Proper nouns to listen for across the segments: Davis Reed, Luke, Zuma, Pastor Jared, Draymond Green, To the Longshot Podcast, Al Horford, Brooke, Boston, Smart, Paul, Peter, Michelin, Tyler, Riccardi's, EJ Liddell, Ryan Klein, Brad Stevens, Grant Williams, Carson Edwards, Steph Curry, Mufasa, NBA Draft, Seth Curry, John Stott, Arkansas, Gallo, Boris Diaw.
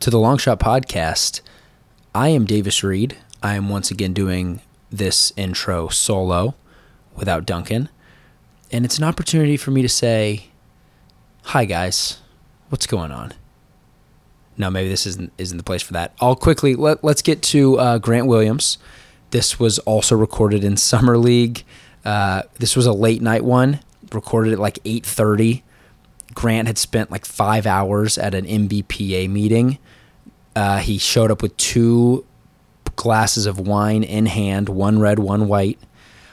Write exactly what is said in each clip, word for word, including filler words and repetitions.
to the Longshot Podcast. I am Davis Reed. I am once again doing this intro solo without Duncan. And it's an opportunity for me to say, hi guys, what's going on? No, maybe this isn't isn't the place for that. I'll quickly, let, let's get to uh, Grant Williams. This was also recorded in Summer League. Uh, this was a late night one, recorded at like eight thirty. Grant had spent like five hours at an N B P A meeting. Uh, he showed up with two glasses of wine in hand, one red, one white.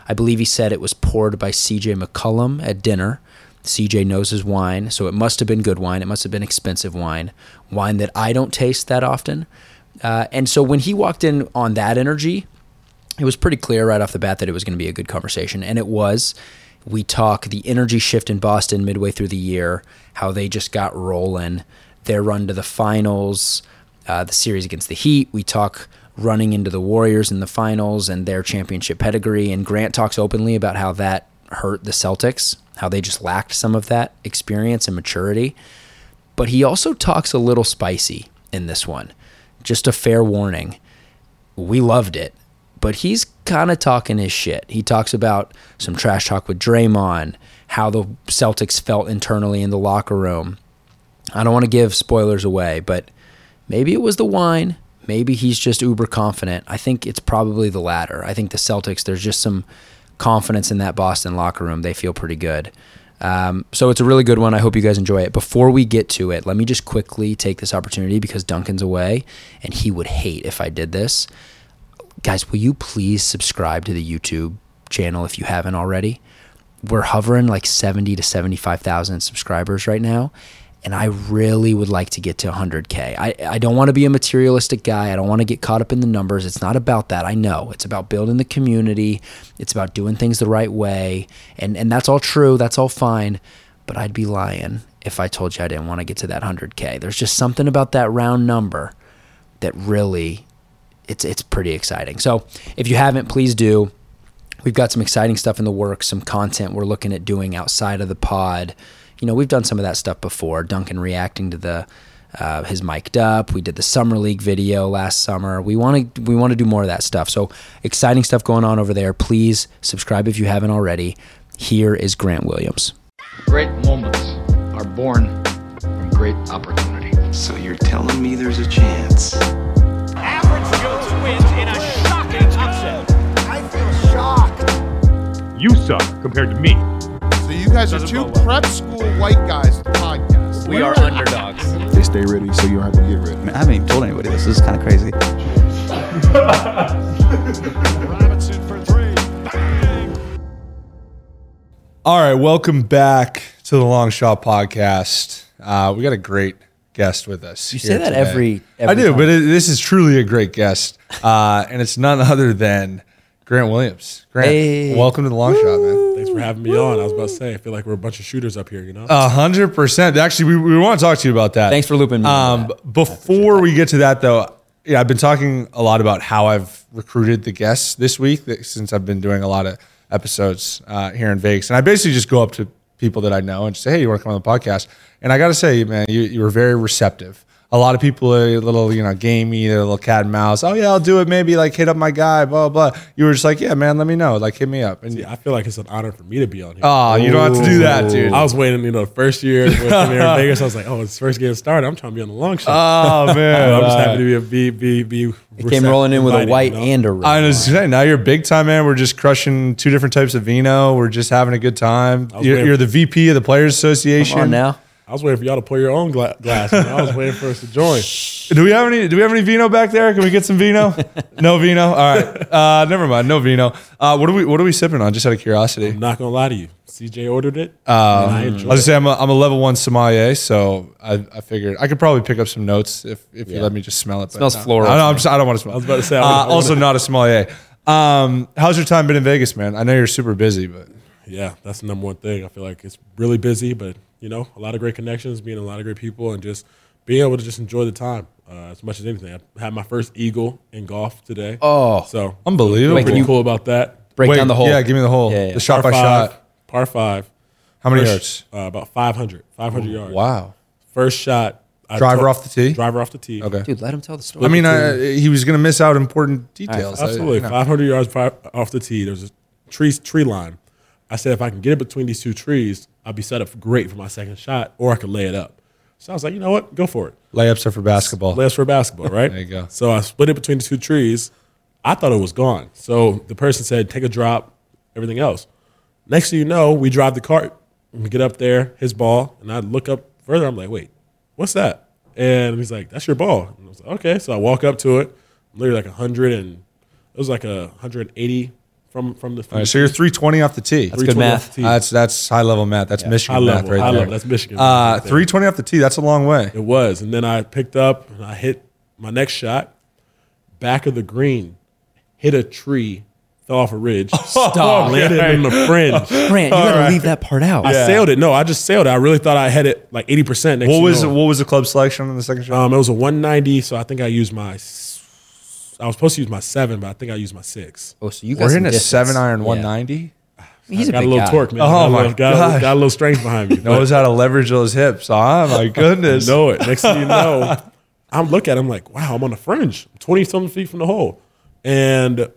I believe he said it was poured by C J McCollum at dinner. C J knows his wine, so it must have been good wine. It must have been expensive wine, wine that I don't taste that often. Uh, and so when he walked in on that energy, it was pretty clear right off the bat that it was going to be a good conversation, and it was. We talk the energy shift in Boston midway through the year, how they just got rolling, their run to the finals, uh, the series against the Heat. We talk running into the Warriors in the finals and their championship pedigree. And Grant talks openly about how that hurt the Celtics, how they just lacked some of that experience and maturity. But he also talks a little spicy in this one. Just a fair warning. We loved it. But he's kind of talking his shit. He talks about some trash talk with Draymond, how the Celtics felt internally in the locker room. I don't want to give spoilers away, but maybe it was the wine. Maybe he's just uber confident. I think it's probably the latter. I think the Celtics, there's just some confidence in that Boston locker room. They feel pretty good. Um, so it's a really good one. I hope you guys enjoy it. Before we get to it, let me just quickly take this opportunity because Duncan's away and he would hate if I did this. Guys, will you please subscribe to the YouTube channel if you haven't already? We're hovering like seventy to seventy-five thousand subscribers right now, and I really would like to get to one hundred K. I, I don't want to be a materialistic guy. I don't want to get caught up in the numbers. It's not about that. I know. It's about building the community. It's about doing things the right way, and, and that's all true. That's all fine, but I'd be lying if I told you I didn't want to get to that one hundred K. There's just something about that round number that really... It's it's pretty exciting. So if you haven't, please do. We've got some exciting stuff in the works, some content we're looking at doing outside of the pod. You know, we've done some of that stuff before. Duncan reacting to the uh, his mic'd up. We did the Summer League video last summer. We want to we want to do more of that stuff. So exciting stuff going on over there. Please subscribe if you haven't already. Here is Grant Williams. Great moments are born from great opportunity. So you're telling me there's a chance. Jones wins in a shocking upset. I feel shocked. You suck compared to me. So you guys are two prep school white guys to podcast. We are underdogs. They stay ready, so you don't have to get ready. Man, I haven't even told anybody this. This is kind of crazy. Robinson for three. Bang. All right, welcome back to the Long Shot Podcast. Uh, we got a great guest with us. You say that every, every I do, time. But it, this is truly a great guest, uh, and it's none other than Grant Williams. Grant, hey. Welcome to the Long Woo. Shot, man. Thanks for having me Woo. On. I was about to say, I feel like we're a bunch of shooters up here, you know? A hundred percent. Actually, we, we want to talk to you about that. Thanks for looping me. Um, before we get to that, though, yeah, I've been talking a lot about how I've recruited the guests this week that, since I've been doing a lot of episodes uh, here in Vegas, and I basically just go up to people that I know and just say, hey, you want to come on the podcast? And I got to say, man, you, you were very receptive. a lot of people are a little, you know, gamey, they're a little cat and mouse. Oh, yeah, I'll do it. Maybe, like, hit up my guy, blah, blah. You were just like, yeah, man, let me know. Like, hit me up. And see, I feel like it's an honor for me to be on here. Oh, Ooh. You don't have to do that, dude. I was waiting, you know, the first year when I was in Vegas. I was like, oh, it's first getting started. I'm trying to be on the long shot. Oh, man. I'm just happy to be a B, B, B. It came rolling in with a white, you know, and a red. I was saying, now you're big time, man. We're just crushing two different types of vino. We're just having a good time. You're, you're the V P of the Players Association. Come on now. I was waiting for y'all to pour your own gla- glass. Man. I was waiting for us to join. Do we have any? Do we have any vino back there? Can we get some vino? No vino. All right. Uh, never mind. No vino. Uh, what are we? What are we sipping on? Just out of curiosity. I'm not gonna lie to you. C J ordered it. Um, I enjoyed I'll just say I'm a, I'm a level one sommelier, so I, I figured I could probably pick up some notes if if yeah. you let me just smell it. It smells floral. I, I'm just, I don't want to smell. I was about to say. Uh, also, not a sommelier. Um, how's your time been in Vegas, man? I know you're super busy, but yeah, that's the number one thing. I feel like it's really busy, but. You know, a lot of great connections, meeting a lot of great people, and just being able to just enjoy the time uh, as much as anything. I had my first eagle in golf today. Oh, so unbelievable! Wait, pretty cool about that. Break Wait, down the hole. Yeah, give me the hole. Yeah, yeah. The shot par by five, shot. Par five. How many first, yards? Uh, about five hundred. five hundred Ooh, yards. Wow. First shot. I driver t- off the tee. Driver off the tee. Okay, dude, let him tell the story. I mean, I, he was going to miss out important details. Right. Absolutely, I, no. five hundred yards five, off the tee. There's a tree tree line. I said, if I can get it between these two trees, I'll be set up great for my second shot, or I could lay it up. So I was like, you know what? Go for it. Layups are for basketball. Layups for basketball, right? There you go. So I split it between the two trees. I thought it was gone. So the person said, take a drop, everything else. Next thing you know, we drive the cart. We get up there, his ball, and I look up further. I'm like, wait, what's that? And he's like, that's your ball. And I was like, okay. So I walk up to it. I'm literally like one hundred, and it was like a one hundred eighty. From from the. All right, so you're three twenty off the tee. That's good math. Uh, that's that's high level math. That's yeah. Michigan high level, math right high there. Level. That's Michigan. Uh, math right three twenty off the tee. That's a long way. It was, and then I picked up and I hit my next shot, back of the green, hit a tree, fell off a ridge, stop, oh, landed yeah. in the fringe. Grant, you gotta right. leave that part out. I yeah. sailed it. No, I just sailed it. I really thought I had it like eighty percent. Next what was the, what was the club selection on the second shot? Um, it was a one ninety. So I think I used my. I was supposed to use my seven, but I think I used my six. Oh, so you got We're in a distance. Seven iron one ninety? Yeah. He's I got a, big a little guy. Torque, man. Oh, my God. Got, got a little strength behind me. Knows how to leverage those hips. Oh, my goodness. I know it. Next thing you know, I'm looking at him like, wow, I'm on the fringe. I'm twenty-something feet from the hole. And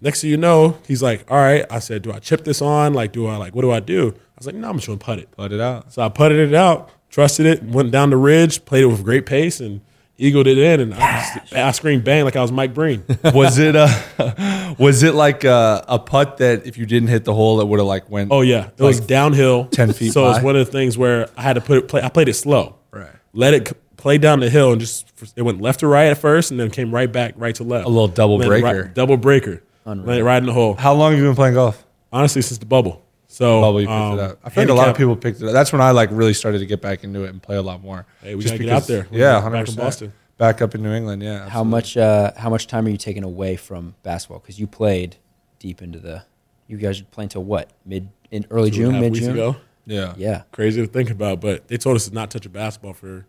next thing you know, he's like, all right. I said, do I chip this on? Like, do I, like, what do I do? I was like, no, I'm just going to putt it. Putt it out. So I putted it out, trusted it, went down the ridge, played it with great pace, and eagled it in, and I, just, I screamed bang like I was Mike Breen. Was it a, was it like a, a putt that if you didn't hit the hole, it would have like went? Oh yeah, it like was downhill, ten feet. So it's one of the things where I had to put it play. I played it slow, right? Let it play down the hill, and just it went left to right at first, and then came right back, right to left. A little double breaker, right, double breaker. Unreal. Let it right in the hole. How long have you been playing golf? Honestly, since the bubble. So bubble, you picked um, it up. I think a lot of people picked it up. That's when I like really started to get back into it and play a lot more. Hey, we just gotta because, get out there. We're yeah, one hundred percent. Back in Boston, back up in New England. Yeah. Absolutely. How much? Uh, how much time are you taking away from basketball? Because you played deep into the. You guys are playing till what? Mid in early Two June, mid June. Ago. Yeah. Yeah. Crazy to think about, but they told us to not touch a basketball for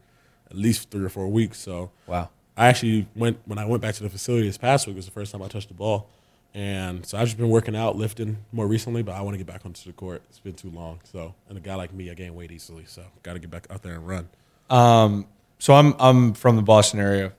at least three or four weeks. So wow. I actually went when I went back to the facility this past week. Was the first time I touched the ball. And so I've just been working out, lifting more recently, but I want to get back onto the court. It's been too long. So, and a guy like me, I gain weight easily, so got to get back out there and run. Um, so I'm I'm from the Boston area.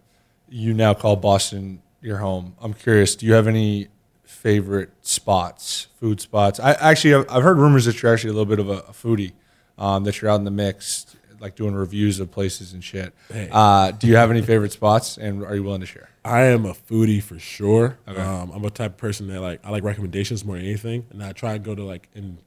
You now call Boston your home. I'm curious, do you have any favorite spots, food spots? I actually I've heard rumors that you're actually a little bit of a foodie, um, that you're out in the mix, like doing reviews of places and shit. Hey. Uh, do you have any favorite spots, and are you willing to share? I am a foodie for sure. Okay. Um, I'm a type of person that like I like recommendations more than anything, and I try and go to like in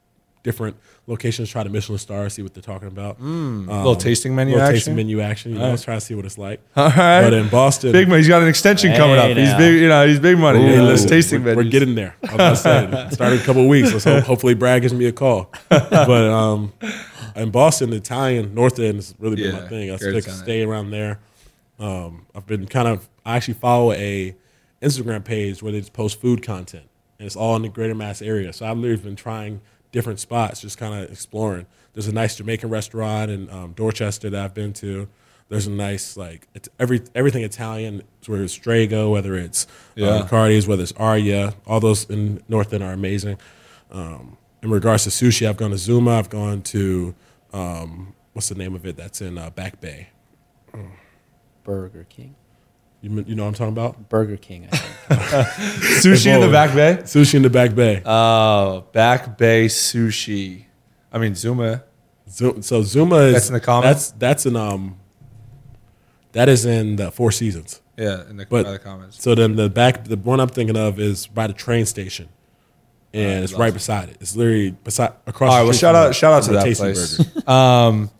different locations, try to Michelin star, see what they're talking about. Mm, um, little tasting menu little action. Tasting menu action. You know, right. Try to see what it's like. All right. But in Boston, big money. He's got an extension hey coming up. Now. He's big. You know, he's big money. Ooh, let's tasting menu. We're getting there. I'm about to say, starting a couple of weeks. Let's hope, hopefully Brad gives me a call. But um, in Boston, the Italian North End has really been yeah, my thing. I stick, stay around there. Um, I've been kind of, I actually follow a Instagram page where they just post food content, and it's all in the greater Mass area. So I've literally been trying different spots, just kind of exploring. There's a nice Jamaican restaurant in um, Dorchester that I've been to. There's a nice, like, it's every everything Italian, whether it's Strago, whether it's yeah. Riccardi's, whether it's Aria, all those in North End are amazing. Um, in regards to sushi, I've gone to Zuma, I've gone to, um, what's the name of it that's in uh, Back Bay? Mm. Burger King. You, you know what I'm talking about? Burger King, I think. Sushi in the Back Bay? Sushi in the Back Bay. Oh, Back Bay Sushi. I mean, Zuma. So, so Zuma is... That's in the comments? That's, that's in... um. That is in the Four Seasons. Yeah, in the, but, by the comments. So then the back, the one I'm thinking of is by the train station. And uh, it's right beside it. It's literally beside, across All right, the street. Well, shout out, shout out to that place. um,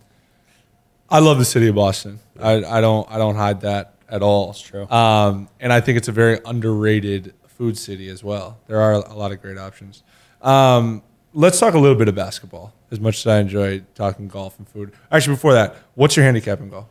I love the city of Boston. I, I don't I don't hide that at all. It's true. Um, and I think it's a very underrated food city as well. There are a lot of great options. Um, let's talk a little bit of basketball, as much as I enjoy talking golf and food. Actually, before that, what's your handicap in golf?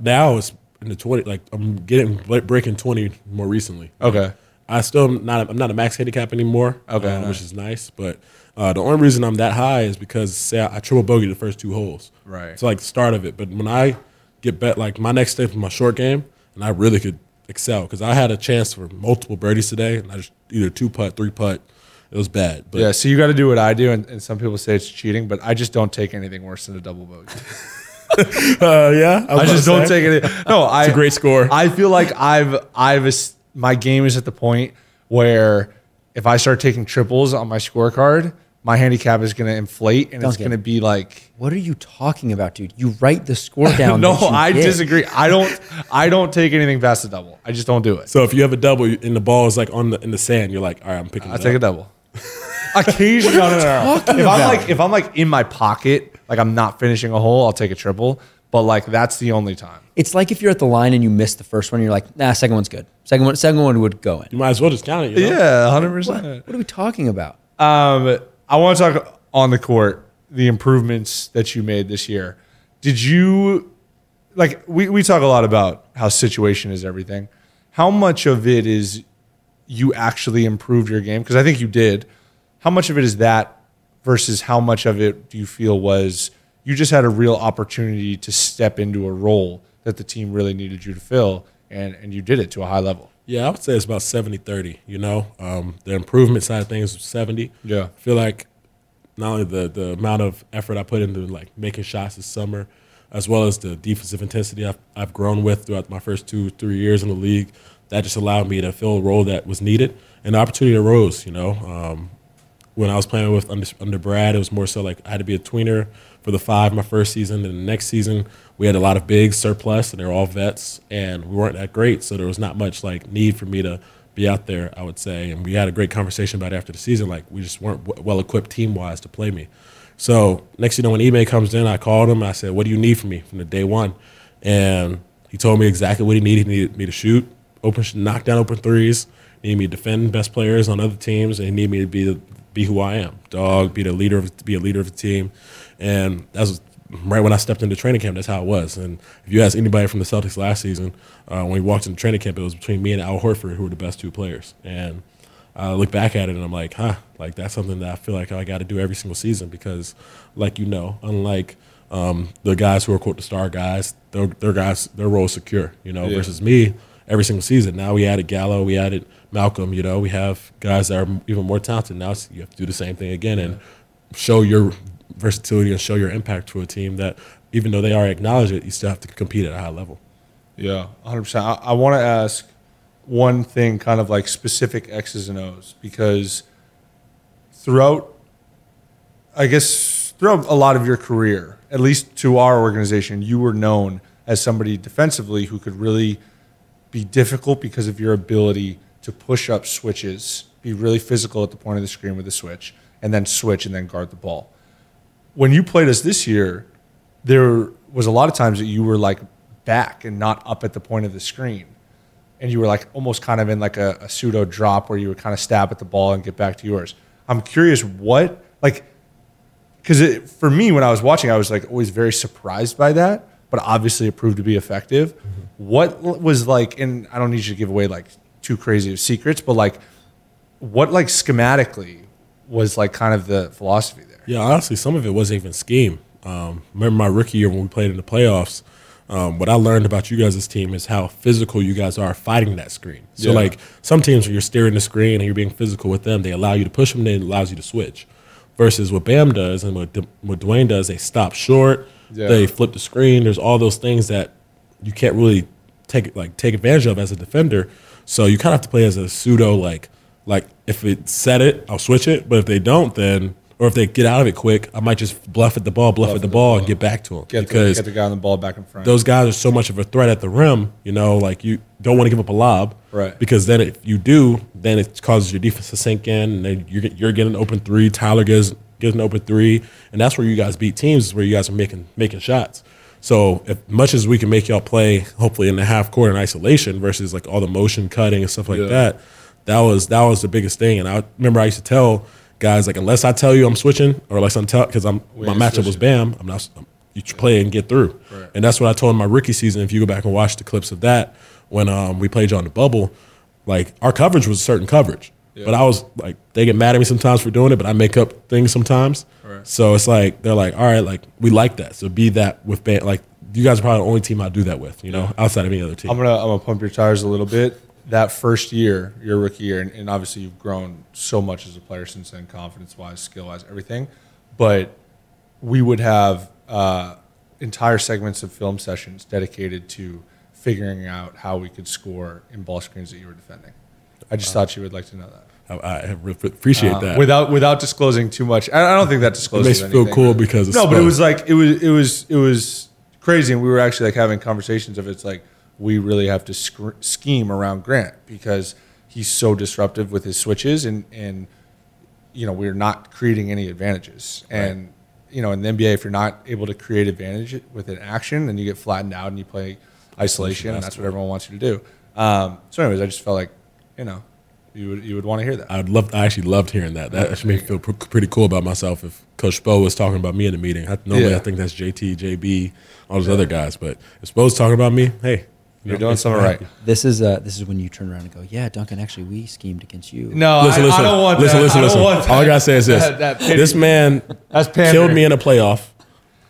Now it's in the twenty. Like I'm getting breaking twenty more recently. Okay. I still am not. I'm not a max handicap anymore. Okay, um, nice. Which is nice. But uh, the only reason I'm that high is because say I, I triple bogey the first two holes. Right. It's so, like the start of it. But when I get bet, like my next step is my short game, and I really could excel because I had a chance for multiple birdies today, and I just either two putt, three putt. It was bad. But. Yeah. So you got to do what I do, and, and some people say it's cheating, but I just don't take anything worse than a double bogey. uh, yeah. I, I just don't take it. No, I. It's a great score. I feel like I've I've. A, my game is at the point where if I start taking triples on my scorecard, my handicap is going to inflate, and Duncan, it's going to be like, what are you talking about, dude? You write the score down. No, I did. disagree. I don't, I don't take anything past a double. I just don't do it. So if you have a double and the ball is like on the, in the sand, you're like, all right, I'm picking it up. I take a double. Occasionally. no, no, no. If about? I'm like, if I'm like in my pocket, like I'm not finishing a hole, I'll take a triple. But like, that's the only time. It's like if you're at the line and you miss the first one, you're like, nah, second one's good. Second one, second one would go in. You might as well just count it. You know? Yeah, one hundred percent. What, what are we talking about? Um, I want to talk on the court, the improvements that you made this year. Did you, like, we, we talk a lot about how situation is everything. How much of it is you actually improved your game? Because I think you did. How much of it is that versus how much of it do you feel was you just had a real opportunity to step into a role that the team really needed you to fill, and, and you did it to a high level? Yeah, I would say it's about seventy thirty, you know. Um, the improvement side of things was seventy. Yeah. I feel like not only the, the amount of effort I put into, like, making shots this summer, as well as the defensive intensity I've, I've grown with throughout my first two, three years in the league, that just allowed me to fill a role that was needed. And the opportunity arose, you know. Um, when I was playing with under, under Brad, it was more so like I had to be a tweener for the five my first season. Then the next season, we had a lot of bigs surplus, and they were all vets, and we weren't that great. So there was not much like need for me to be out there, I would say. And we had a great conversation about it after the season. Like, we just weren't w- well-equipped team-wise to play me. So next, you know, when Ime comes in, I called him. I said, what do you need from me from the day one? And he told me exactly what he needed. He needed me to shoot, open, knock down open threes. He needed me to defend best players on other teams. And he needed me to be the, be who I am, dog, be the leader of, be a leader of the team. And that was right when I stepped into training camp. That's how it was. And if you ask anybody from the Celtics last season, uh, when we walked into training camp, it was between me and Al Horford, who were the best two players. And I look back at it and I'm like, huh, like that's something that I feel like I got to do every single season because, like, you know, unlike um, the guys who are quote the star guys, their, their guys, their role's secure, you know, yeah. versus me every single season. Now we added Gallo, we added Malcolm, you know, we have guys that are even more talented. Now you have to do the same thing again and show your versatility and show your impact to a team that, even though they already acknowledge it, you still have to compete at a high level. Yeah, one hundred percent. I, I want to ask one thing, kind of like specific X's and O's, because throughout, I guess, throughout a lot of your career, at least to our organization, you were known as somebody defensively who could really be difficult because of your ability to push up switches, be really physical at the point of the screen with the switch, and then switch and then guard the ball. When you played us this year, there was a lot of times that you were like back and not up at the point of the screen. And you were like almost kind of in like a, a pseudo drop where you would kind of stab at the ball and get back to yours. I'm curious what, like, because for me, when I was watching, I was like always very surprised by that, but obviously it proved to be effective. Mm-hmm. What was like, and I don't need you to give away like too crazy of secrets, but like what like schematically was like kind of the philosophy there? Yeah, honestly, some of it wasn't even scheme. Um, remember my rookie year when we played in the playoffs, um, what I learned about you guys' this team is how physical you guys are fighting that screen. So yeah. Like some teams where you're staring the screen and you're being physical with them, they allow you to push them, they allows you to switch. Versus what Bam does and what, D- what Dwayne does, they stop short, yeah. They flip the screen. There's all those things that you can't really take like take advantage of as a defender. So you kind of have to play as a pseudo like like if it set it, I'll switch it. But if they don't, then or if they get out of it quick, I might just bluff at the ball, bluff, bluff at the, the ball, ball, and get back to them. Get because the, get the guy on the ball back in front. Those guys are so much of a threat at the rim, you know, like you don't want to give up a lob. Right. Because then if you do, then it causes your defense to sink in, and then you're, you're getting an open three. Tyler gives, gives an open three, and that's where you guys beat teams is where you guys are making making shots. So as much as we can make y'all play, hopefully in the half court in isolation versus like all the motion cutting and stuff like yeah. that, that was that was the biggest thing. And I remember I used to tell – guys, like, unless I tell you I'm switching, or unless I'm tell because I'm we my matchup switching. was Bam, I'm not. I'm, you play and get through, right. And that's what I told in my rookie season. If you go back and watch the clips of that, when um, we played you on the bubble, like our coverage was a certain coverage, yeah. but I was like, they get mad at me sometimes for doing it, but I make up things sometimes. Right. So it's like they're like, all right, like we like that. So be that with Bam. Like you guys are probably the only team I do that with, you know, yeah. outside of any other team. I'm gonna I'm gonna pump your tires a little bit. That first year, your rookie year, and, and obviously you've grown so much as a player since then, confidence-wise, skill-wise, everything. But we would have uh, entire segments of film sessions dedicated to figuring out how we could score in ball screens that you were defending. I just wow. thought you would like to know that. I appreciate uh, that without without disclosing too much. I don't think that discloses anything. It makes you feel cool because it's no, fun. But it was like it was it was it was crazy, and we were actually like having conversations of it's like. We really have to sc- scheme around Grant because he's so disruptive with his switches, and, and you know we're not creating any advantages. Right. And you know in the N B A, if you're not able to create advantage with an action, then you get flattened out and you play isolation, and that's what everyone wants you to do. Um, so, anyways, I just felt like you know you would you would want to hear that. I'd love. I actually loved hearing that. That actually made me feel pr- pretty cool about myself. If Coach Spo was talking about me in a meeting, I, normally yeah. I think that's J T, J B, all those yeah. other guys. But if Spo's talking about me, hey. You're doing something right. This is uh, this is when you turn around and go, yeah, Duncan, actually, we schemed against you. No, listen, I, listen, I don't want listen, that. Listen, listen, listen. All I got to say is this. That, that this man That's killed me in a playoff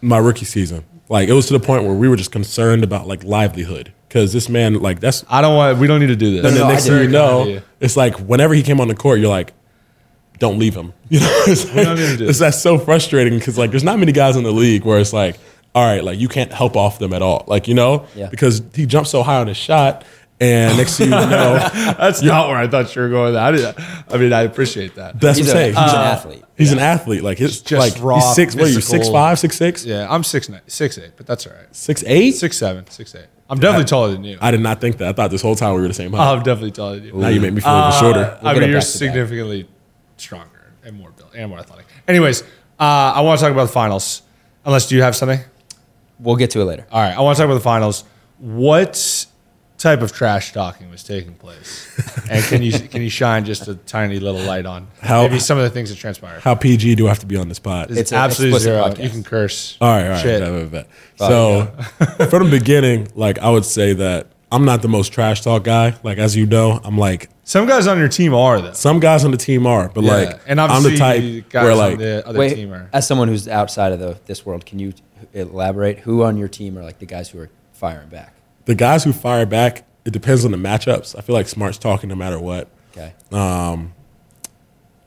my rookie season. Like, it was to the point where we were just concerned about, like, livelihood. Because this man, like, that's... I don't want... We don't need to do this. Then no, the next thing you know, it's like, whenever he came on the court, you're like, don't leave him. You know? It's like, we don't need to do this. That's so frustrating because, like, there's not many guys in the league where it's like, all right, like you can't help off them at all. Like, you know, yeah. because he jumped so high on his shot and next thing you know. That's not where I thought you were going. I, did, I mean, I appreciate that. That's he's what I'm saying. He's uh, an athlete. He's yeah. an athlete. Like, his, just like raw, he's six, what are you, six, five, six, six? Yeah, I'm six, nine, six, eight, but that's all right. Six, eight? Six, seven, six, eight. I'm definitely I, taller than you. I did not think that. I thought this whole time we were the same height. I'm definitely taller than you. Now you make me feel uh, even shorter. We'll I mean, you're significantly that. stronger and more built and more athletic. Anyways, uh, I want to talk about the finals. Unless, do you have something? We'll get to it later. All right. I want to talk about the finals. What type of trash talking was taking place? And can you can you shine just a tiny little light on how, maybe some of the things that transpired? How P G do I have to be on the spot? It's, it's absolutely zero. Podcast. You can curse. All right. All right. Shit. Bad, bad, bad. So yeah. From the beginning, like I would say that I'm not the most trash talk guy. Like, as you know, I'm like. Some guys on your team are, though. Some guys on the team are, but yeah. like, and I'm the type guys where, like, on the other wait, team are. As someone who's outside of the, this world, can you elaborate? Who on your team are, like, the guys who are firing back? The guys who fire back, it depends on the matchups. I feel like Smart's talking no matter what. Okay. Um,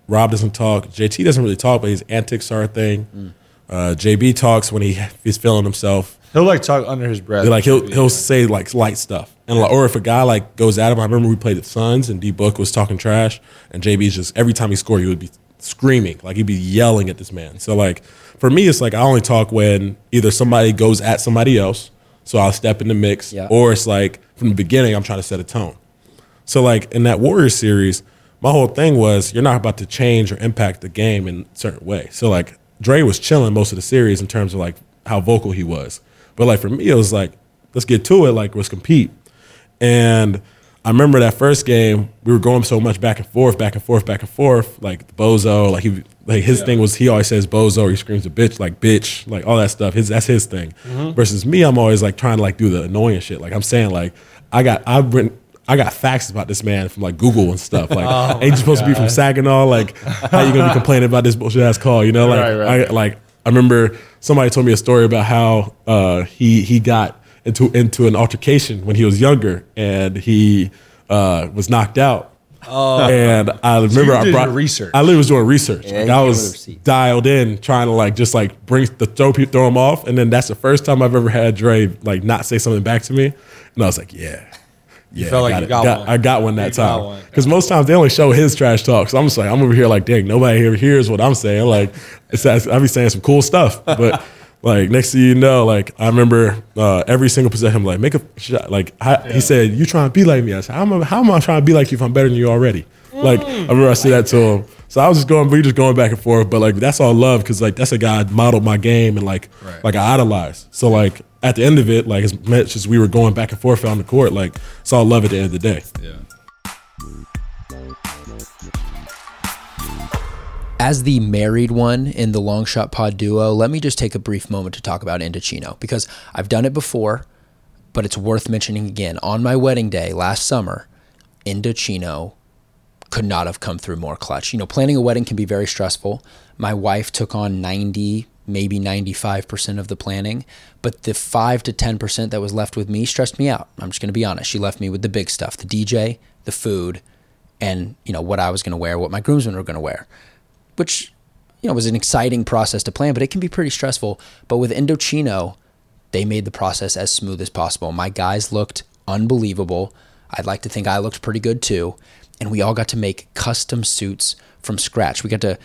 Rob doesn't talk. J T doesn't really talk, but his antics are a thing. Mm. Uh, J B talks when he he's feeling himself. He'll like talk under his breath. Like he'll he'll say like light stuff, and like, or if a guy like goes at him. I remember we played the Suns, and D Book was talking trash, and J B's just every time he scored, he would be screaming, like he'd be yelling at this man. So like for me, it's like I only talk when either somebody goes at somebody else, so I'll step in the mix, yeah. or it's like from the beginning I'm trying to set a tone. So like in that Warriors series, my whole thing was you're not about to change or impact the game in a certain way. So like Dre was chilling most of the series in terms of like how vocal he was. But, like, for me, it was like, let's get to it. Like, let's compete. And I remember that first game, we were going so much back and forth, back and forth, back and forth. Like, Bozo, like, he, like his yeah. thing was he always says Bozo, or he screams a bitch, like, bitch, like, all that stuff. His, that's his thing. Mm-hmm. Versus me, I'm always, like, trying to, like, do the annoying shit. Like, I'm saying, like, I got I've written, I got facts about this man from, like, Google and stuff. Like, oh ain't you supposed God. to be from Saginaw? Like, how you going to be complaining about this bullshit-ass call? You know, like, right, right. I, like, I remember somebody told me a story about how uh, he he got into into an altercation when he was younger, and he uh, was knocked out. Oh, and I remember I brought research. I literally was doing research. Yeah, like I was dialed in, trying to like just like bring the throw people, throw them off. And then that's the first time I've ever had Dre like not say something back to me. And I was like, yeah, yeah, you felt I got, like you got, got one. I got one that you time because most times they only show his trash talk. So I'm just like, I'm over here like, dang, nobody here hears what I'm saying. Like, it's, I be saying some cool stuff, but. Like, next thing you know, like, I remember uh, every single possession, I'm like, make a shot. Like, I, yeah. He said, you trying to be like me. I said, how am I, how am I trying to be like you if I'm better than you already? Mm, like, I remember I said like that to him. So I was just going, we were just going back and forth. But, like, that's all love because, like, that's a guy I modeled my game and, like, right. like I idolized. So, like, at the end of it, like, as much as we were going back and forth on the court, like, it's all love at the end of the day. Yeah. As the married one in the Long Shot Pod duo, let me just take a brief moment to talk about Indochino because I've done it before, but it's worth mentioning again. On my wedding day last summer, Indochino could not have come through more clutch. You know, planning a wedding can be very stressful. My wife took on ninety, maybe ninety-five percent of the planning, but the five to ten percent that was left with me stressed me out. I'm just going to be honest. She left me with the big stuff, the D J, the food, and, you know, what I was going to wear, what my groomsmen were going to wear. Which, you know, was an exciting process to plan, but it can be pretty stressful. But with Indochino, they made the process as smooth as possible. My guys looked unbelievable. I'd like to think I looked pretty good too. And we all got to make custom suits from scratch. We got to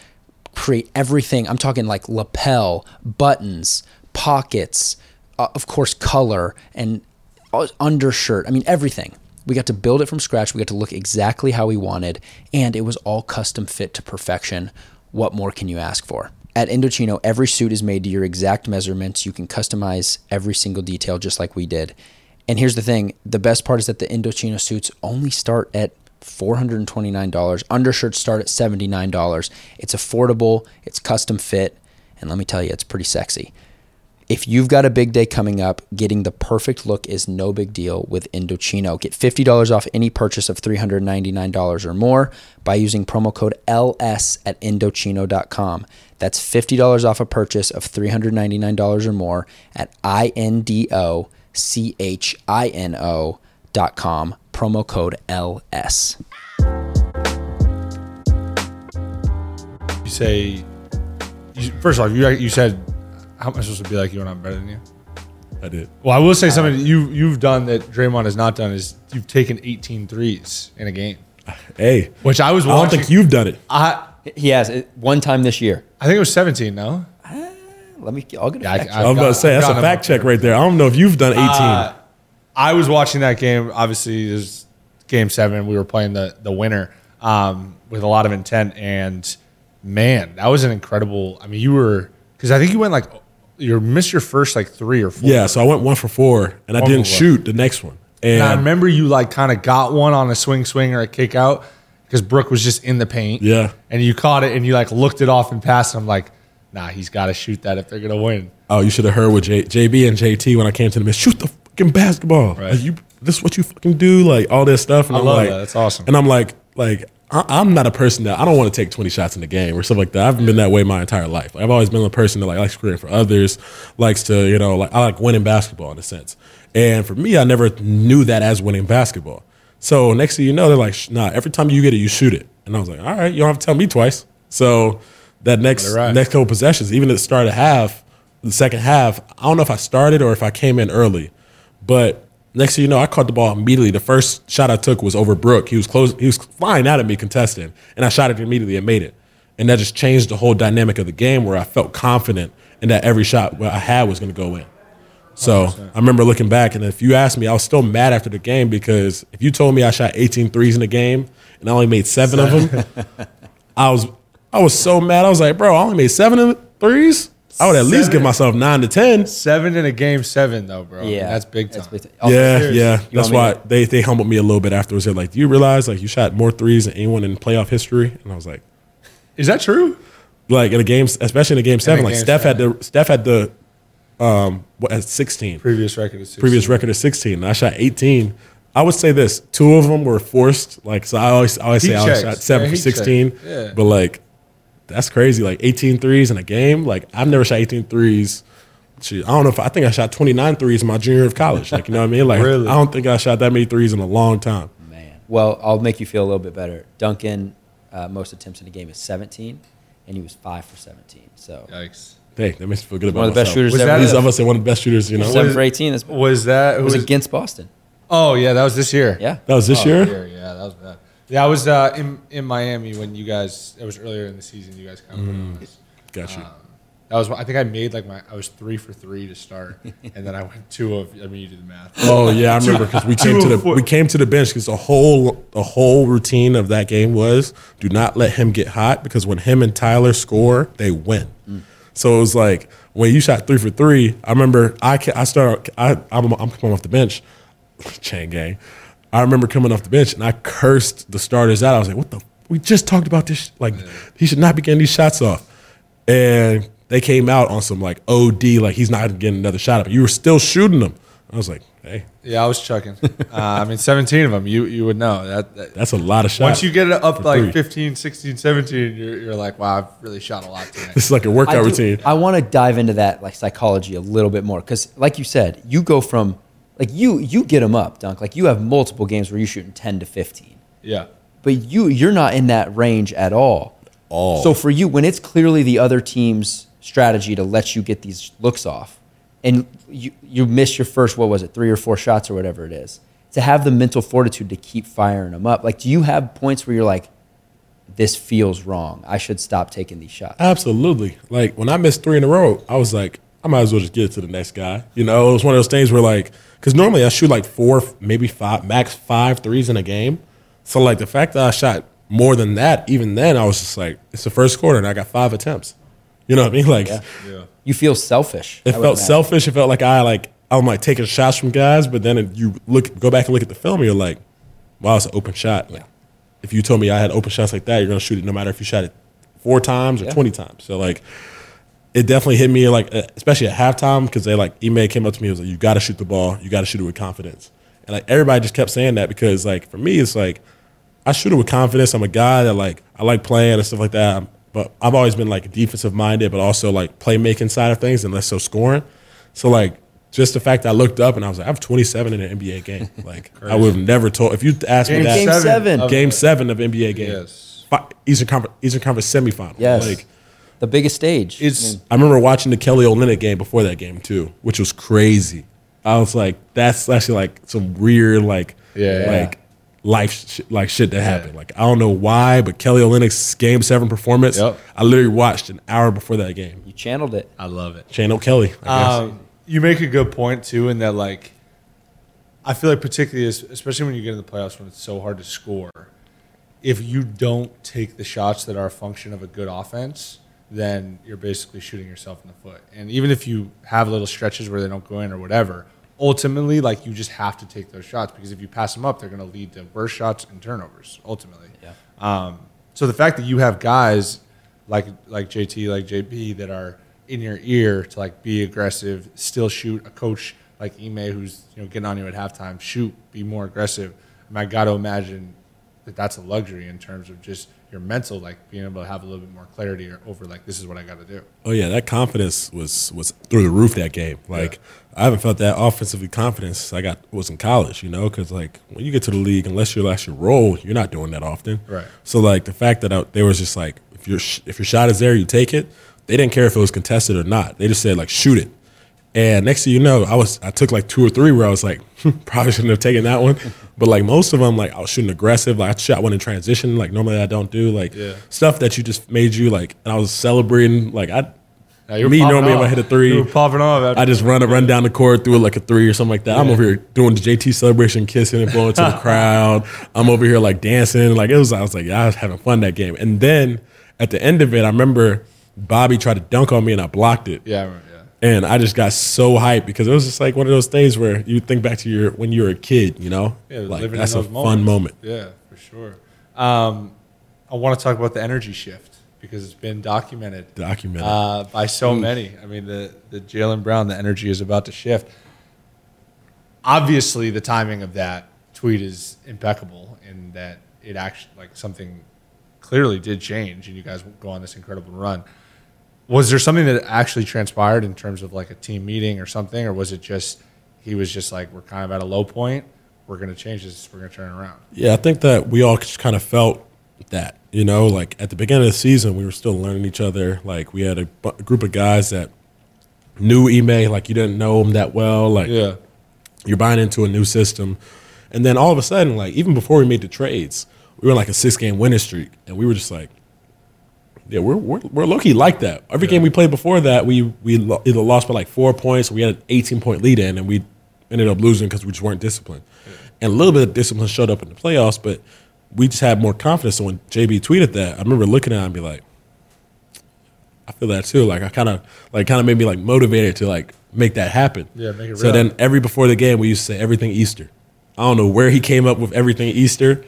create everything. I'm talking like lapel, buttons, pockets, uh, of course, color and undershirt. I mean, everything. We got to build it from scratch. We got to look exactly how we wanted. And it was all custom fit to perfection. What more can you ask for? At Indochino, every suit is made to your exact measurements. You can customize every single detail just like we did. And here's the thing. The best part is that the Indochino suits only start at four hundred twenty-nine dollars. Undershirts start at seventy-nine dollars. It's affordable. It's custom fit. And let me tell you, it's pretty sexy. If you've got a big day coming up, getting the perfect look is no big deal with Indochino. Get fifty dollars off any purchase of three hundred ninety-nine dollars or more by using promo code L S at Indochino dot com. That's fifty dollars off a purchase of three hundred ninety-nine dollars or more at I N D O C H I N O dot com, promo code L S. You say, you, first off, you, you said, how am I supposed to be like you when I'm better than you? I did. Well, I will say something that you, you've done that Draymond has not done is you've taken eighteen threes in a game. Hey. Which I was watching. I don't think you've done it. I, he has. It, one time this year. I think it was seventeen, no? Uh, let me, I'll get a fact check. I was about to say, that's a fact check right there. I don't know if you've done eighteen. Uh, I was watching that game. Obviously, it was game seven. We were playing the, the winner um, with a lot of intent. And, man, that was an incredible. I mean, you were, because I think you went like, you missed your first like three or four. Yeah, so I went one for four, and I didn't shoot the next one. And, and I remember you like kind of got one on a swing swing or a kick out because Brooke was just in the paint. Yeah. And you caught it, and you like looked it off and passed. And I'm like, nah, he's got to shoot that if they're going to win. Oh, you should have heard with J- JB and JT when I came to the miss. Shoot the fucking basketball. Right. Like, you, this is what you fucking do, like all this stuff. And I I'm love like, that. That's awesome. And I'm like, like, I'm not a person that I don't want to take twenty shots in the game or stuff like that. I haven't been that way my entire life. Like, I've always been a person that like likes creating for others, likes to, you know, like I like winning basketball in a sense. And for me, I never knew that as winning basketball. So next thing you know, they're like, nah, every time you get it, you shoot it. And I was like, all right, you don't have to tell me twice. So that next right. next couple possessions, even at the start of half, the second half, I don't know if I started or if I came in early, but next thing you know, I caught the ball immediately. The first shot I took was over Brooke. He was close. He was flying out at me contesting, and I shot it immediately and made it. And that just changed the whole dynamic of the game where I felt confident in that every shot I had was going to go in. So one hundred percent. I remember looking back, and if you asked me, I was still mad after the game because if you told me I shot eighteen threes in the game and I only made seven of them, I was I was so mad. I was like, bro, I only made seven threes? I would at seven. least give myself nine to ten. Seven in a game seven, though, bro. Yeah. I mean, that's big time. That's big time. Oh, yeah, seriously. yeah. You that's why they, they humbled me a little bit afterwards. They're like, do you realize like you shot more threes than anyone in playoff history? And I was like, is that true? Like in a game, especially in a game seven, a like game Steph, seven. Had the, Steph had the um, what, at sixteen. Previous record of sixteen. Previous record of sixteen. And I shot eighteen. I would say this, two of them were forced. Like, so I always, I always say checks. I shot seven yeah, for sixteen. Yeah. But like, that's crazy. Like eighteen threes in a game. Like I've never shot eighteen threes. Shoot, I don't know if I think I shot twenty-nine threes in my junior year of college. Like, you know what I mean? Like really? I don't think I shot that many threes in a long time. Man. Well, I'll make you feel a little bit better. Duncan, uh, most attempts in a game is seventeen, and he was five for seventeen. So. Yikes. Hey, that makes me feel good about myself. One of the best shooters ever. He's obviously one of the best shooters, you know. seven for eighteen. Is, was that? It was, was against Boston. Oh, yeah, that was this year. Yeah. That was this oh, year? year? Yeah, that was bad. Yeah, I was uh, in, in Miami when you guys, it was earlier in the season, you guys kind of mm. us. Got you. Um, that was, I think I made like my, I was three for three to start, and then I went two of, I mean, you did the math. Oh, yeah, I remember because we came to the we came to the bench because the whole, the whole routine of that game was do not let him get hot because when him and Tyler score, they win. Mm. So it was like when you shot three for three, I remember I I started, I, I'm, I'm coming off the bench, chain gang. I remember coming off the bench and I cursed the starters out. I was like, what the, we just talked about this. Like, yeah. He should not be getting these shots off. And they came out on some like O D, like he's not getting another shot up. You were still shooting them. I was like, hey. Yeah, I was chucking. uh, I mean, seventeen of them, you you would know. that, that That's a lot of shots. Once you get it up like three. fifteen, sixteen, seventeen, you're, you're like, wow, I've really shot a lot tonight. This is like a workout I do, routine. I want to dive into that like psychology a little bit more because like you said, you go from, like you you get them up, Dunk. Like you have multiple games where you're shooting ten to fifteen. Yeah. But you, you're not in that range at all. All. So for you, when it's clearly the other team's strategy to let you get these looks off and you, you miss your first, what was it, three or four shots or whatever it is, to have the mental fortitude to keep firing them up. Like, do you have points where you're like, this feels wrong. I should stop taking these shots? Absolutely. Like, when I missed three in a row, I was like, I might as well just get it to the next guy. You know, it was one of those things where like, because normally I shoot like four, maybe five, max five threes in a game. So like the fact that I shot more than that, even then, I was just like, it's the first quarter and I got five attempts. You know what I mean? Like, yeah. Yeah. You feel selfish. It felt selfish. It felt like I like I'm like taking shots from guys, but then if you look, go back and look at the film, you're like, wow, it's an open shot. Like, if you told me I had open shots like that, you're gonna shoot it no matter if you shot it four times or yeah. twenty times. So like, it definitely hit me like, especially at halftime, because they like Ime came up to me and was like, you got to shoot the ball, you got to shoot it with confidence, and like everybody just kept saying that because like for me it's like. I shoot it with confidence. I'm a guy that like I like playing and stuff like that. I'm, but I've always been like defensive minded, but also like playmaking side of things and less so scoring. So like just the fact that I looked up and I was like, I have twenty-seven in an N B A game. Like I would have never told if you asked game me that. Game seven, of game seven of N B A game. Yes. Five, Eastern Conference, Eastern Conference semifinal. Yes. Like the biggest stage. It's. I, mean, I remember watching the Kelly Olynyk game before that game too, which was crazy. I was like, that's actually like some weird like yeah like. Yeah. Life sh- like shit that happened. Like I don't know why, but Kelly Olynyk's game seven performance. Yep. I literally watched an hour before that game. You channeled it. I love it. Channel Kelly. I um, guess. You make a good point too, in that like I feel like particularly, especially when you get in the playoffs when it's so hard to score, if you don't take the shots that are a function of a good offense, then you're basically shooting yourself in the foot. And even if you have little stretches where they don't go in or whatever. Ultimately, like you just have to take those shots because if you pass them up, they're going to lead to worse shots and turnovers. Ultimately, yeah. Um, so the fact that you have guys like like J T, like J B that are in your ear to like be aggressive, still shoot. A coach like Ime, who's you know getting on you at halftime, shoot, be more aggressive. And I got to imagine that that's a luxury in terms of just your mental, like being able to have a little bit more clarity or over like this is what I got to do. Oh yeah, that confidence was was through the roof that game. Like. Yeah. I haven't felt that offensively confidence since I got was in college, you know, because like when you get to the league, unless you're actually roll, you're not doing that often. Right. So like the fact that I, they was just like, if your if your shot is there, you take it. They didn't care if it was contested or not. They just said like shoot it. And next thing you know, I was I took like two or three where I was like probably shouldn't have taken that one, but like most of them like I was shooting aggressive. Like I shot one in transition, like normally I don't do like yeah. stuff that you just made you like. And I was celebrating like I. Now, me normally off. If I hit a three, you were popping off. I just run a run down the court, threw like a three or something like that. Yeah. I'm over here doing the J T celebration, kissing and blowing to the crowd. I'm over here like dancing, like it was. I was like, yeah, I was having fun that game. And then at the end of it, I remember Bobby tried to dunk on me and I blocked it. Yeah, I remember, yeah. And I just got so hyped because it was just like one of those things where you think back to your when you were a kid, you know, yeah, like that's a moments. Fun moment. Yeah, for sure. Um, I want to talk about the energy shift. Because it's been documented, documented. Uh, by so Oof. many. I mean, the, the Jaylen Brown, the energy is about to shift. Obviously, the timing of that tweet is impeccable in that it actually, like something clearly did change and you guys go on this incredible run. Was there something that actually transpired in terms of like a team meeting or something? Or was it just, he was just like, we're kind of at a low point we're going to change this, we're going to turn around. Yeah, I think that we all just kind of felt that, you know, like at the beginning of the season, we were still learning each other. Like we had a bu- group of guys that knew Ime, like you didn't know him that well. Like yeah. you're buying into a new system. And then all of a sudden, like even before we made the trades, we were in like a six-game winning streak. And we were just like, yeah, we're we're, we're low-key like that. Every yeah. game we played before that, we, we lo- either lost by like four points, we had an eighteen-point lead in, and we ended up losing because we just weren't disciplined. Yeah. And a little bit of discipline showed up in the playoffs, but we just had more confidence. So when J B tweeted that, I remember looking at him and be like, I feel that too. Like I kind of like kind of made me like motivated to like make that happen. Yeah, make it so real. So then every before the game, we used to say everything Easter. I don't know where he came up with everything Easter.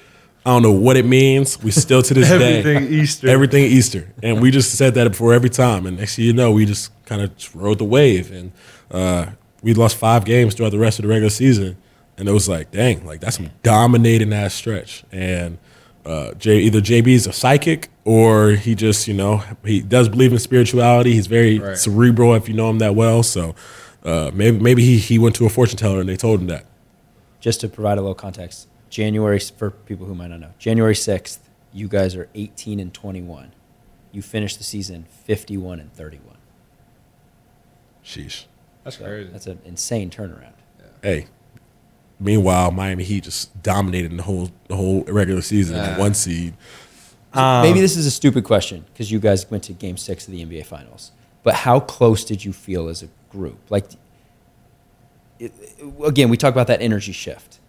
I don't know what it means. We still to this everything day. Everything Easter. Everything Easter. And we just said that before every time. And next thing you know, we just kind of rode the wave. And uh, we lost five games throughout the rest of the regular season. And it was like, dang, like that's some dominating ass stretch. And uh, J, either J B's a psychic or he just, you know, he does believe in spirituality. He's very right. cerebral if you know him that well. So uh, maybe maybe he, he went to a fortune teller and they told him that. Just to provide a little context, January, for people who might not know, January sixth, you guys are eighteen and twenty-one. You finished the season fifty-one and thirty-one. Sheesh. That's so crazy. That's an insane turnaround. Yeah. Hey, meanwhile, Miami Heat just dominated the whole the whole regular season, yeah. one seed. So um, maybe this is a stupid question because you guys went to game six of the N B A Finals, but how close did you feel as a group? Like, it, again, we talk about that energy shift.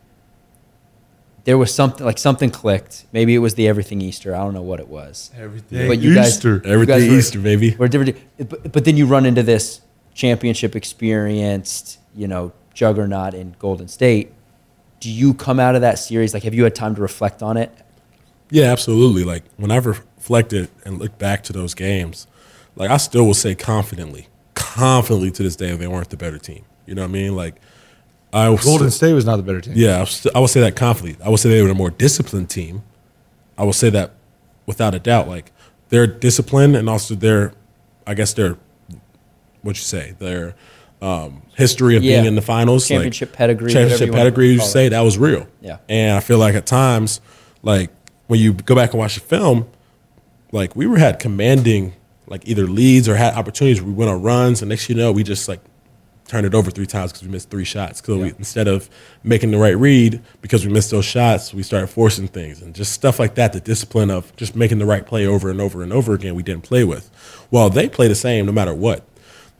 There was something like something clicked. Maybe it was the everything Easter. I don't know what it was. Everything but you Easter. Guys, everything you guys Easter, were, baby. We're different. But, but then you run into this championship experienced, you know, juggernaut in Golden State. Do you come out of that series like? Have you had time to reflect on it? Yeah, absolutely. Like when I reflected and looked back to those games, like I still will say confidently, confidently to this day, they weren't the better team. You know what I mean? Like, I Golden st- State was not the better team. Yeah, I, st- I would say that confidently. I would say they were a more disciplined team. I would say that without a doubt. Like, their discipline and also their, I guess their, what you say, their um, history of yeah. being in the finals, championship like, pedigree, championship pedigree. You say it. That was real. Yeah, and I feel like at times, like when you go back and watch the film, like we were had commanding like either leads or had opportunities. We went on runs, and next thing you know, we just like. Turned it over three times because we missed three shots. Because yeah. we, instead of making the right read, because we missed those shots, we started forcing things. And just stuff like that, the discipline of just making the right play over and over and over again, we didn't play with. Well, they play the same no matter what.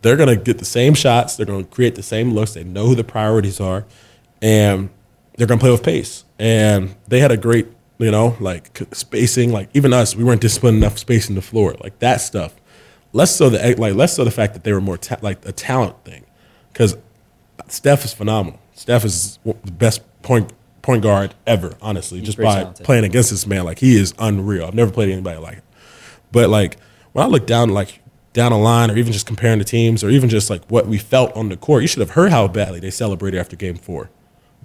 They're going to get the same shots. They're going to create the same looks. They know who the priorities are. And they're going to play with pace. And they had a great, you know, like spacing. Like even us, we weren't disciplined enough spacing the floor. Like that stuff. Less so the, like, less so the fact that they were more ta- like a talent thing. Because Steph is phenomenal. Steph is the best point point guard ever, honestly, he's just by talented. Playing against this man. Like, he is unreal. I've never played anybody like him. But, like, when I look down, like, down a line or even just comparing the teams or even just, like, what we felt on the court, you should have heard how badly they celebrated after game four.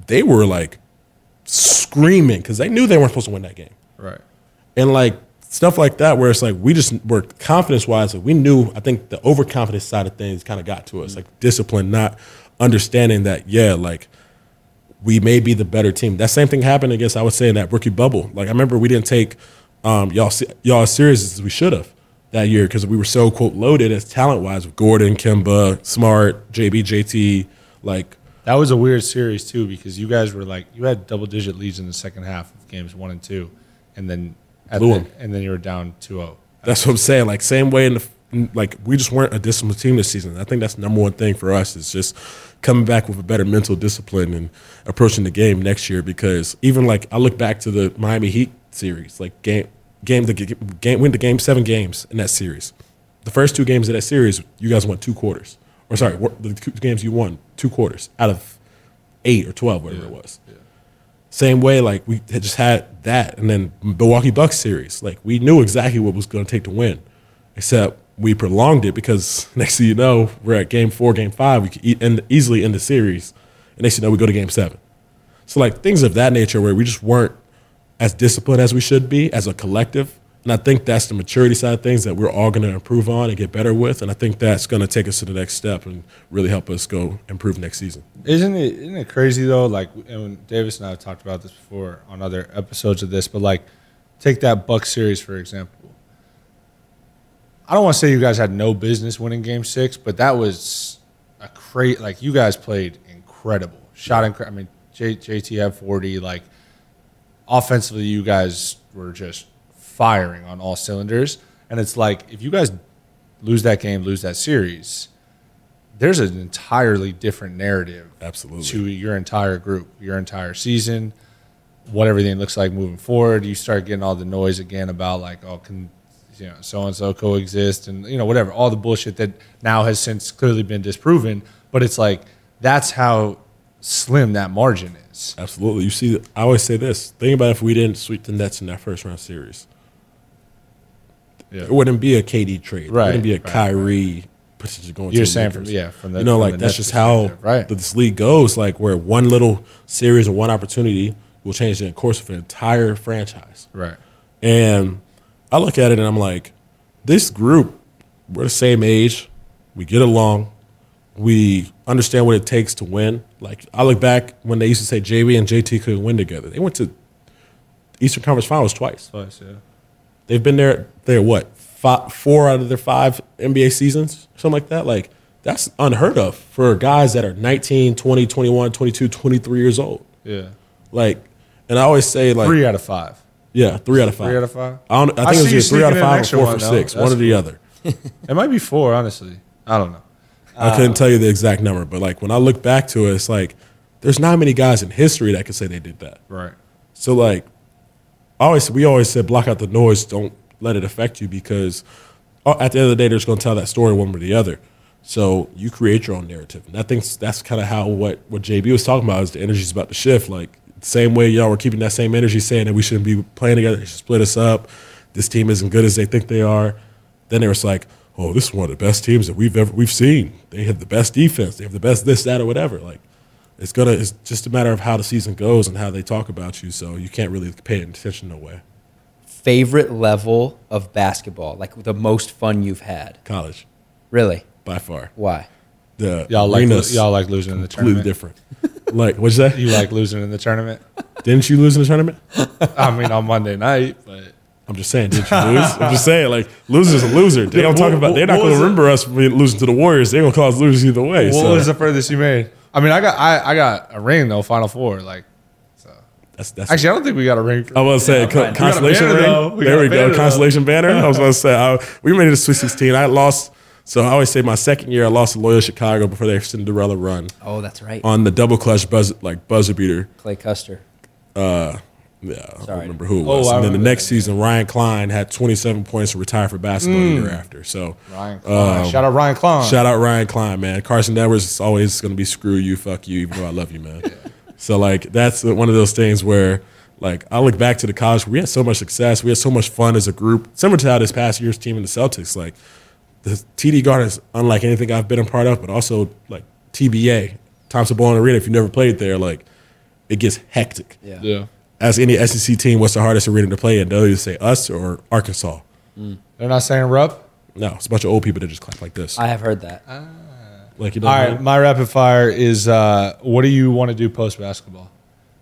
They were, like, screaming because they knew they weren't supposed to win that game. Right. And, like, stuff like that where it's like we just were confidence-wise. Like we knew, I think, the overconfidence side of things kind of got to us, mm-hmm. like discipline, not understanding that, yeah, like we may be the better team. That same thing happened against, I would say, in that rookie bubble. Like I remember we didn't take um, y'all y'all as serious as we should have that year because we were so, quote, loaded as talent-wise with Gordon, Kemba, Smart, J B, J T. Like that was a weird series, too, because you guys were like – you had double-digit leads in the second half of games one and two, and then – The, and then you were down two oh. That's what I'm saying. Like, same way in the, like, we just weren't a disciplined team this season. I think that's the number one thing for us is just coming back with a better mental discipline and approaching the game next year because even, like, I look back to the Miami Heat series, like, game, game, the game, win the game, seven games in that series. The first two games of that series, you guys won two quarters. Or, sorry, the two games you won, two quarters out of eight or twelve, whatever yeah. it was. Yeah. Same way, like, we had just had that. And then Milwaukee Bucks series, like, we knew exactly what it was going to take to win, except we prolonged it because next thing you know, we're at game four, game five. We could e- end, easily end the series. And next thing you know, we go to game seven. So, like, things of that nature where we just weren't as disciplined as we should be as a collective. And I think that's the maturity side of things that we're all going to improve on and get better with. And I think that's going to take us to the next step and really help us go improve next season. Isn't it, isn't it crazy, though? Like, and Davis and I have talked about this before on other episodes of this, but, like, take that Bucks series, for example. I don't want to say you guys had no business winning Game Six, but that was a crazy. Like, you guys played incredible, shot incredible. I mean, J- JT had forty. Like, offensively, you guys were just firing on all cylinders. And it's like, if you guys lose that game, lose that series, there's an entirely different narrative. Absolutely. To your entire group, your entire season, what everything looks like moving forward. You start getting all the noise again about, like, oh, can you know, so-and-so coexist and, you know, whatever, all the bullshit that now has since clearly been disproven. But it's like, that's how slim that margin is. Absolutely. You see, I always say this. Think about if we didn't sweep the Nets in that first-round series. Yeah. It wouldn't be a K D trade. Right, it wouldn't be a right, Kyrie right. potentially going You're to the Lakers. From, yeah, from the, you know, from like, the that's Nets just how right. this league goes, like, where one little series or one opportunity will change the course of an entire franchise. Right. And I look at it and I'm like, this group, we're the same age, we get along, we understand what it takes to win. Like, I look back when they used to say J B and J T couldn't win together. They went to Eastern Conference Finals twice. Twice, yeah. They've been there, there what, five, four out of their five N B A seasons, something like that? Like, that's unheard of for guys that are nineteen, twenty, twenty-one, twenty-two, twenty-three years old. Yeah. Like, and I always say, like, three out of five. Yeah, three out of five. Three out of five? I, don't, I think I it was just three out of five or four one, for six, no, one or the cool. other. It might be four, honestly. I don't know. I uh, couldn't tell you the exact number, but, like, when I look back to it, it's like there's not many guys in history that could say they did that. Right. So, like, I always we always said block out the noise, don't let it affect you, because at the end of the day, they're just going to tell that story one way or the other. So you create your own narrative. And I think that's kind of how what, what J B was talking about is the energy's about to shift, like, same way y'all were keeping that same energy, saying that we shouldn't be playing together. They should split us up. This team isn't good as they think they are. Then they were like, oh, this is one of the best teams that we've ever we've seen. They have the best defense. They have the best this, that, or whatever. Like, it's gonna. It's just a matter of how the season goes and how they talk about you. So you can't really pay attention no way. Favorite level of basketball, like the most fun you've had. College, really, by far. Why? The y'all like y'all like losing in the tournament. Completely different. Like, what's that? You like losing in the tournament? Didn't you lose in the tournament? I mean, on Monday night, but I'm just saying, didn't you lose? I'm just saying, like, loser's a loser. They don't talk about. They're not going to remember us losing to the Warriors. They're going to call us losers either way. What was the furthest you made? I mean, I got I, I got a ring though, Final Four. Like, so that's that's actually, I don't think we got a ring. I was going to say consolation ring. There we go, consolation banner. I was going to say we made it to Sweet Sixteen. I lost. So I always say my second year I lost to Loyola Chicago before their Cinderella run. Oh, that's right. On the double clutch buzzer, like buzzer beater. Clay Custer. Uh, yeah, Sorry. I don't remember who it was. Oh, and then the next that, season, yeah. Ryan Klein had twenty-seven points to retire for basketball mm. the year after. So Ryan Klein. Um, shout out Ryan Klein. Shout out Ryan Klein, man. Carson Edwards is always going to be screw you, fuck you, even though I love you, man. Yeah. So, like, that's one of those things where, like, I look back to the college. We had so much success. We had so much fun as a group. Similar to how this past year's team in the Celtics, like, the T D Garden is unlike anything I've been a part of, but also, like, T B A, Thompson Bowling Arena, if you never played there, like, it gets hectic. Yeah. yeah. As any S E C team, what's the hardest arena to play in? They'll either say us or Arkansas. Mm. They're not saying Rupp? No, it's a bunch of old people that just clap like this. I have heard that. Ah. Like, you know, all right, my rapid fire is uh, what do you want to do post-basketball?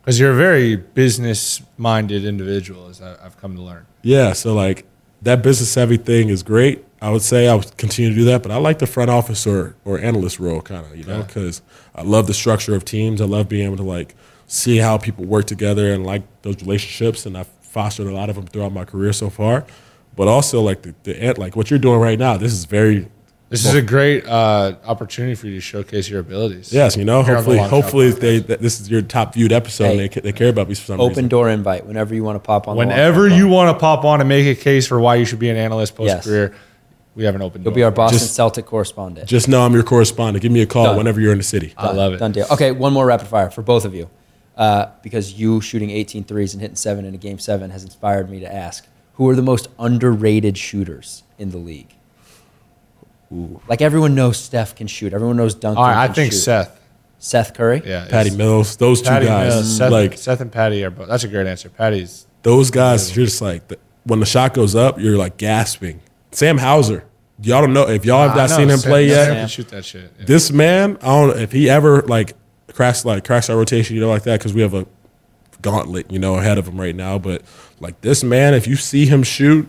Because you're a very business-minded individual, as I've come to learn. Yeah, so, like, that business-savvy thing is great. I would say I would continue to do that, but I like the front office or, or analyst role kind of, you know, because yeah. I love the structure of teams. I love being able to, like, see how people work together and, like, those relationships, and I've fostered a lot of them throughout my career so far. But also, like, the, the like what you're doing right now, this is very – This well, is a great uh, opportunity for you to showcase your abilities. Yes, you know, hopefully hopefully they that this is your top viewed episode hey, and they, they care about me for some open reason. Open door invite whenever you want to pop on. Whenever you want to pop on and make a case for why you should be an analyst post-career. Yes. We have an open door. You'll be our Boston just, Celtic correspondent. Just know I'm your correspondent. Give me a call Done. whenever you're in the city. I Done. love it. Done deal. Okay, one more rapid fire for both of you. Uh, because you shooting eighteen threes and hitting seven in a game seven has inspired me to ask, who are the most underrated shooters in the league? Ooh. Like, everyone knows Steph can shoot. Everyone knows Duncan All right, I can think shoot. Seth. Seth Curry? Yeah. Patty Mills. Those Patty two guys. Mills, Seth, like, Seth and Patty are both. That's a great answer. Patty's. Those guys, you're just like – when the shot goes up, you're like gasping. Sam Hauser, y'all don't know if y'all have not seen him play yet. Sam can shoot that shit. Yeah. This man, I don't know if he ever like cracks like cracks our rotation, you know, like that, because we have a gauntlet, you know, ahead of him right now. But like this man, if you see him shoot,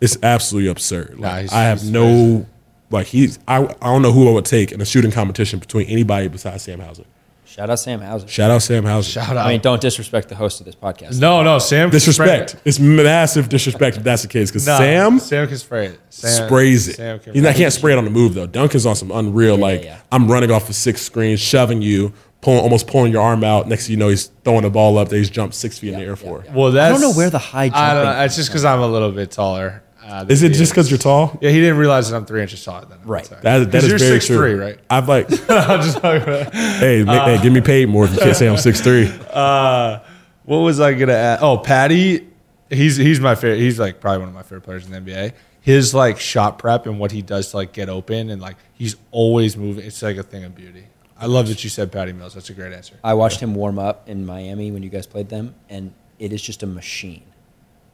it's absolutely absurd. Like, nah, he's, I have he's no crazy. Like he's I I don't know who I would take in a shooting competition between anybody besides Sam Hauser. Shout out Sam Hauser. Shout out Sam Hauser. Shout out. I mean, don't disrespect the host of this podcast. No, no, Sam can disrespect. Spray it. It's massive disrespect if that's the case, because no, Sam, Sam can spray it. Sam sprays it. Sam can He's not, can't spray it on the move, though. Duncan's on some unreal, yeah, like, yeah. I'm running off a six screen, shoving you, pulling, almost pulling your arm out. Next thing you know, he's throwing the ball up that he's jumped six feet yeah, in the air yeah, for. Yeah. Well, that's, I don't know where the high jump is. I don't know. It's just because I'm a little bit taller. Uh, is it just because you're tall? Yeah, he didn't realize that I'm three inches taller than him. Right. That, that is you're very six true. Three, right? I've like, I'm just talking about. Hey, uh, hey, give me paid more if you can't say I'm six three. Uh, what was I gonna add? Oh, Patty, he's he's my favorite. He's like probably one of my favorite players in the N B A. His like shot prep and what he does to like get open, and like he's always moving. It's like a thing of beauty. I love that you said Patty Mills. That's a great answer. I watched yeah. him warm up in Miami when you guys played them, and it is just a machine.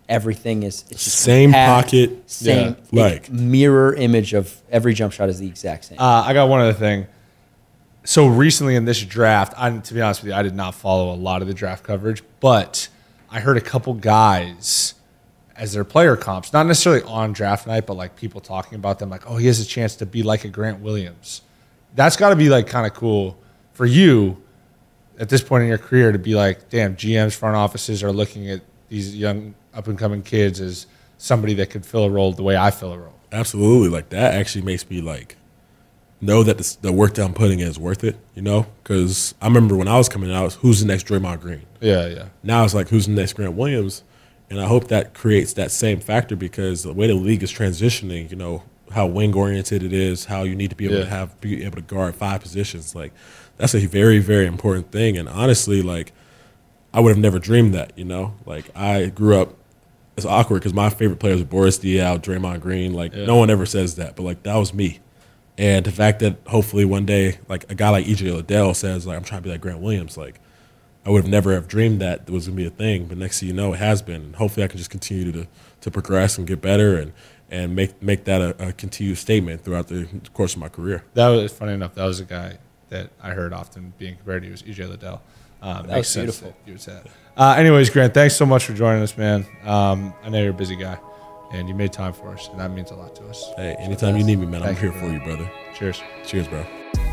Everything is it's just same packed, pocket, same yeah, like mirror image of every jump shot is the exact same. Uh, I got one other thing. So recently in this draft, I, to be honest with you, I did not follow a lot of the draft coverage, but I heard a couple guys as their player comps, not necessarily on draft night, but like people talking about them, like, oh, he has a chance to be like a Grant Williams. That's got to be like kind of cool for you at this point in your career to be like, damn, G Ms, front offices are looking at these young up-and-coming kids as somebody that could fill a role the way I fill a role. Absolutely. Like, that actually makes me, like, know that this, the work that I'm putting in is worth it, you know? Because I remember when I was coming out, who's the next Draymond Green? Yeah, yeah. Now it's like, who's the next Grant Williams? And I hope that creates that same factor, because the way the league is transitioning, you know, how wing-oriented it is, how you need to be able yeah. to have be able to guard five positions. Like, that's a very, very important thing. And honestly, like, I would have never dreamed that, you know? Like, I grew up, it's awkward because my favorite players are Boris Diaw, Draymond Green. Like, yeah. no one ever says that, but, like, that was me. And the fact that hopefully one day, like, a guy like E J Liddell says, like, I'm trying to be like Grant Williams, like, I would have never have dreamed that it was going to be a thing, but next thing you know, it has been. And hopefully I can just continue to to progress and get better and, and make, make that a, a continued statement throughout the course of my career. That was, funny enough, that was a guy that I heard often being compared to was E J Liddell. Um, that was beautiful. That uh, anyways, Grant, thanks so much for joining us, man. Um, I know you're a busy guy, and you made time for us, and that means a lot to us. Hey, anytime you need me, man, I'm here for you, brother. Cheers. Cheers, bro.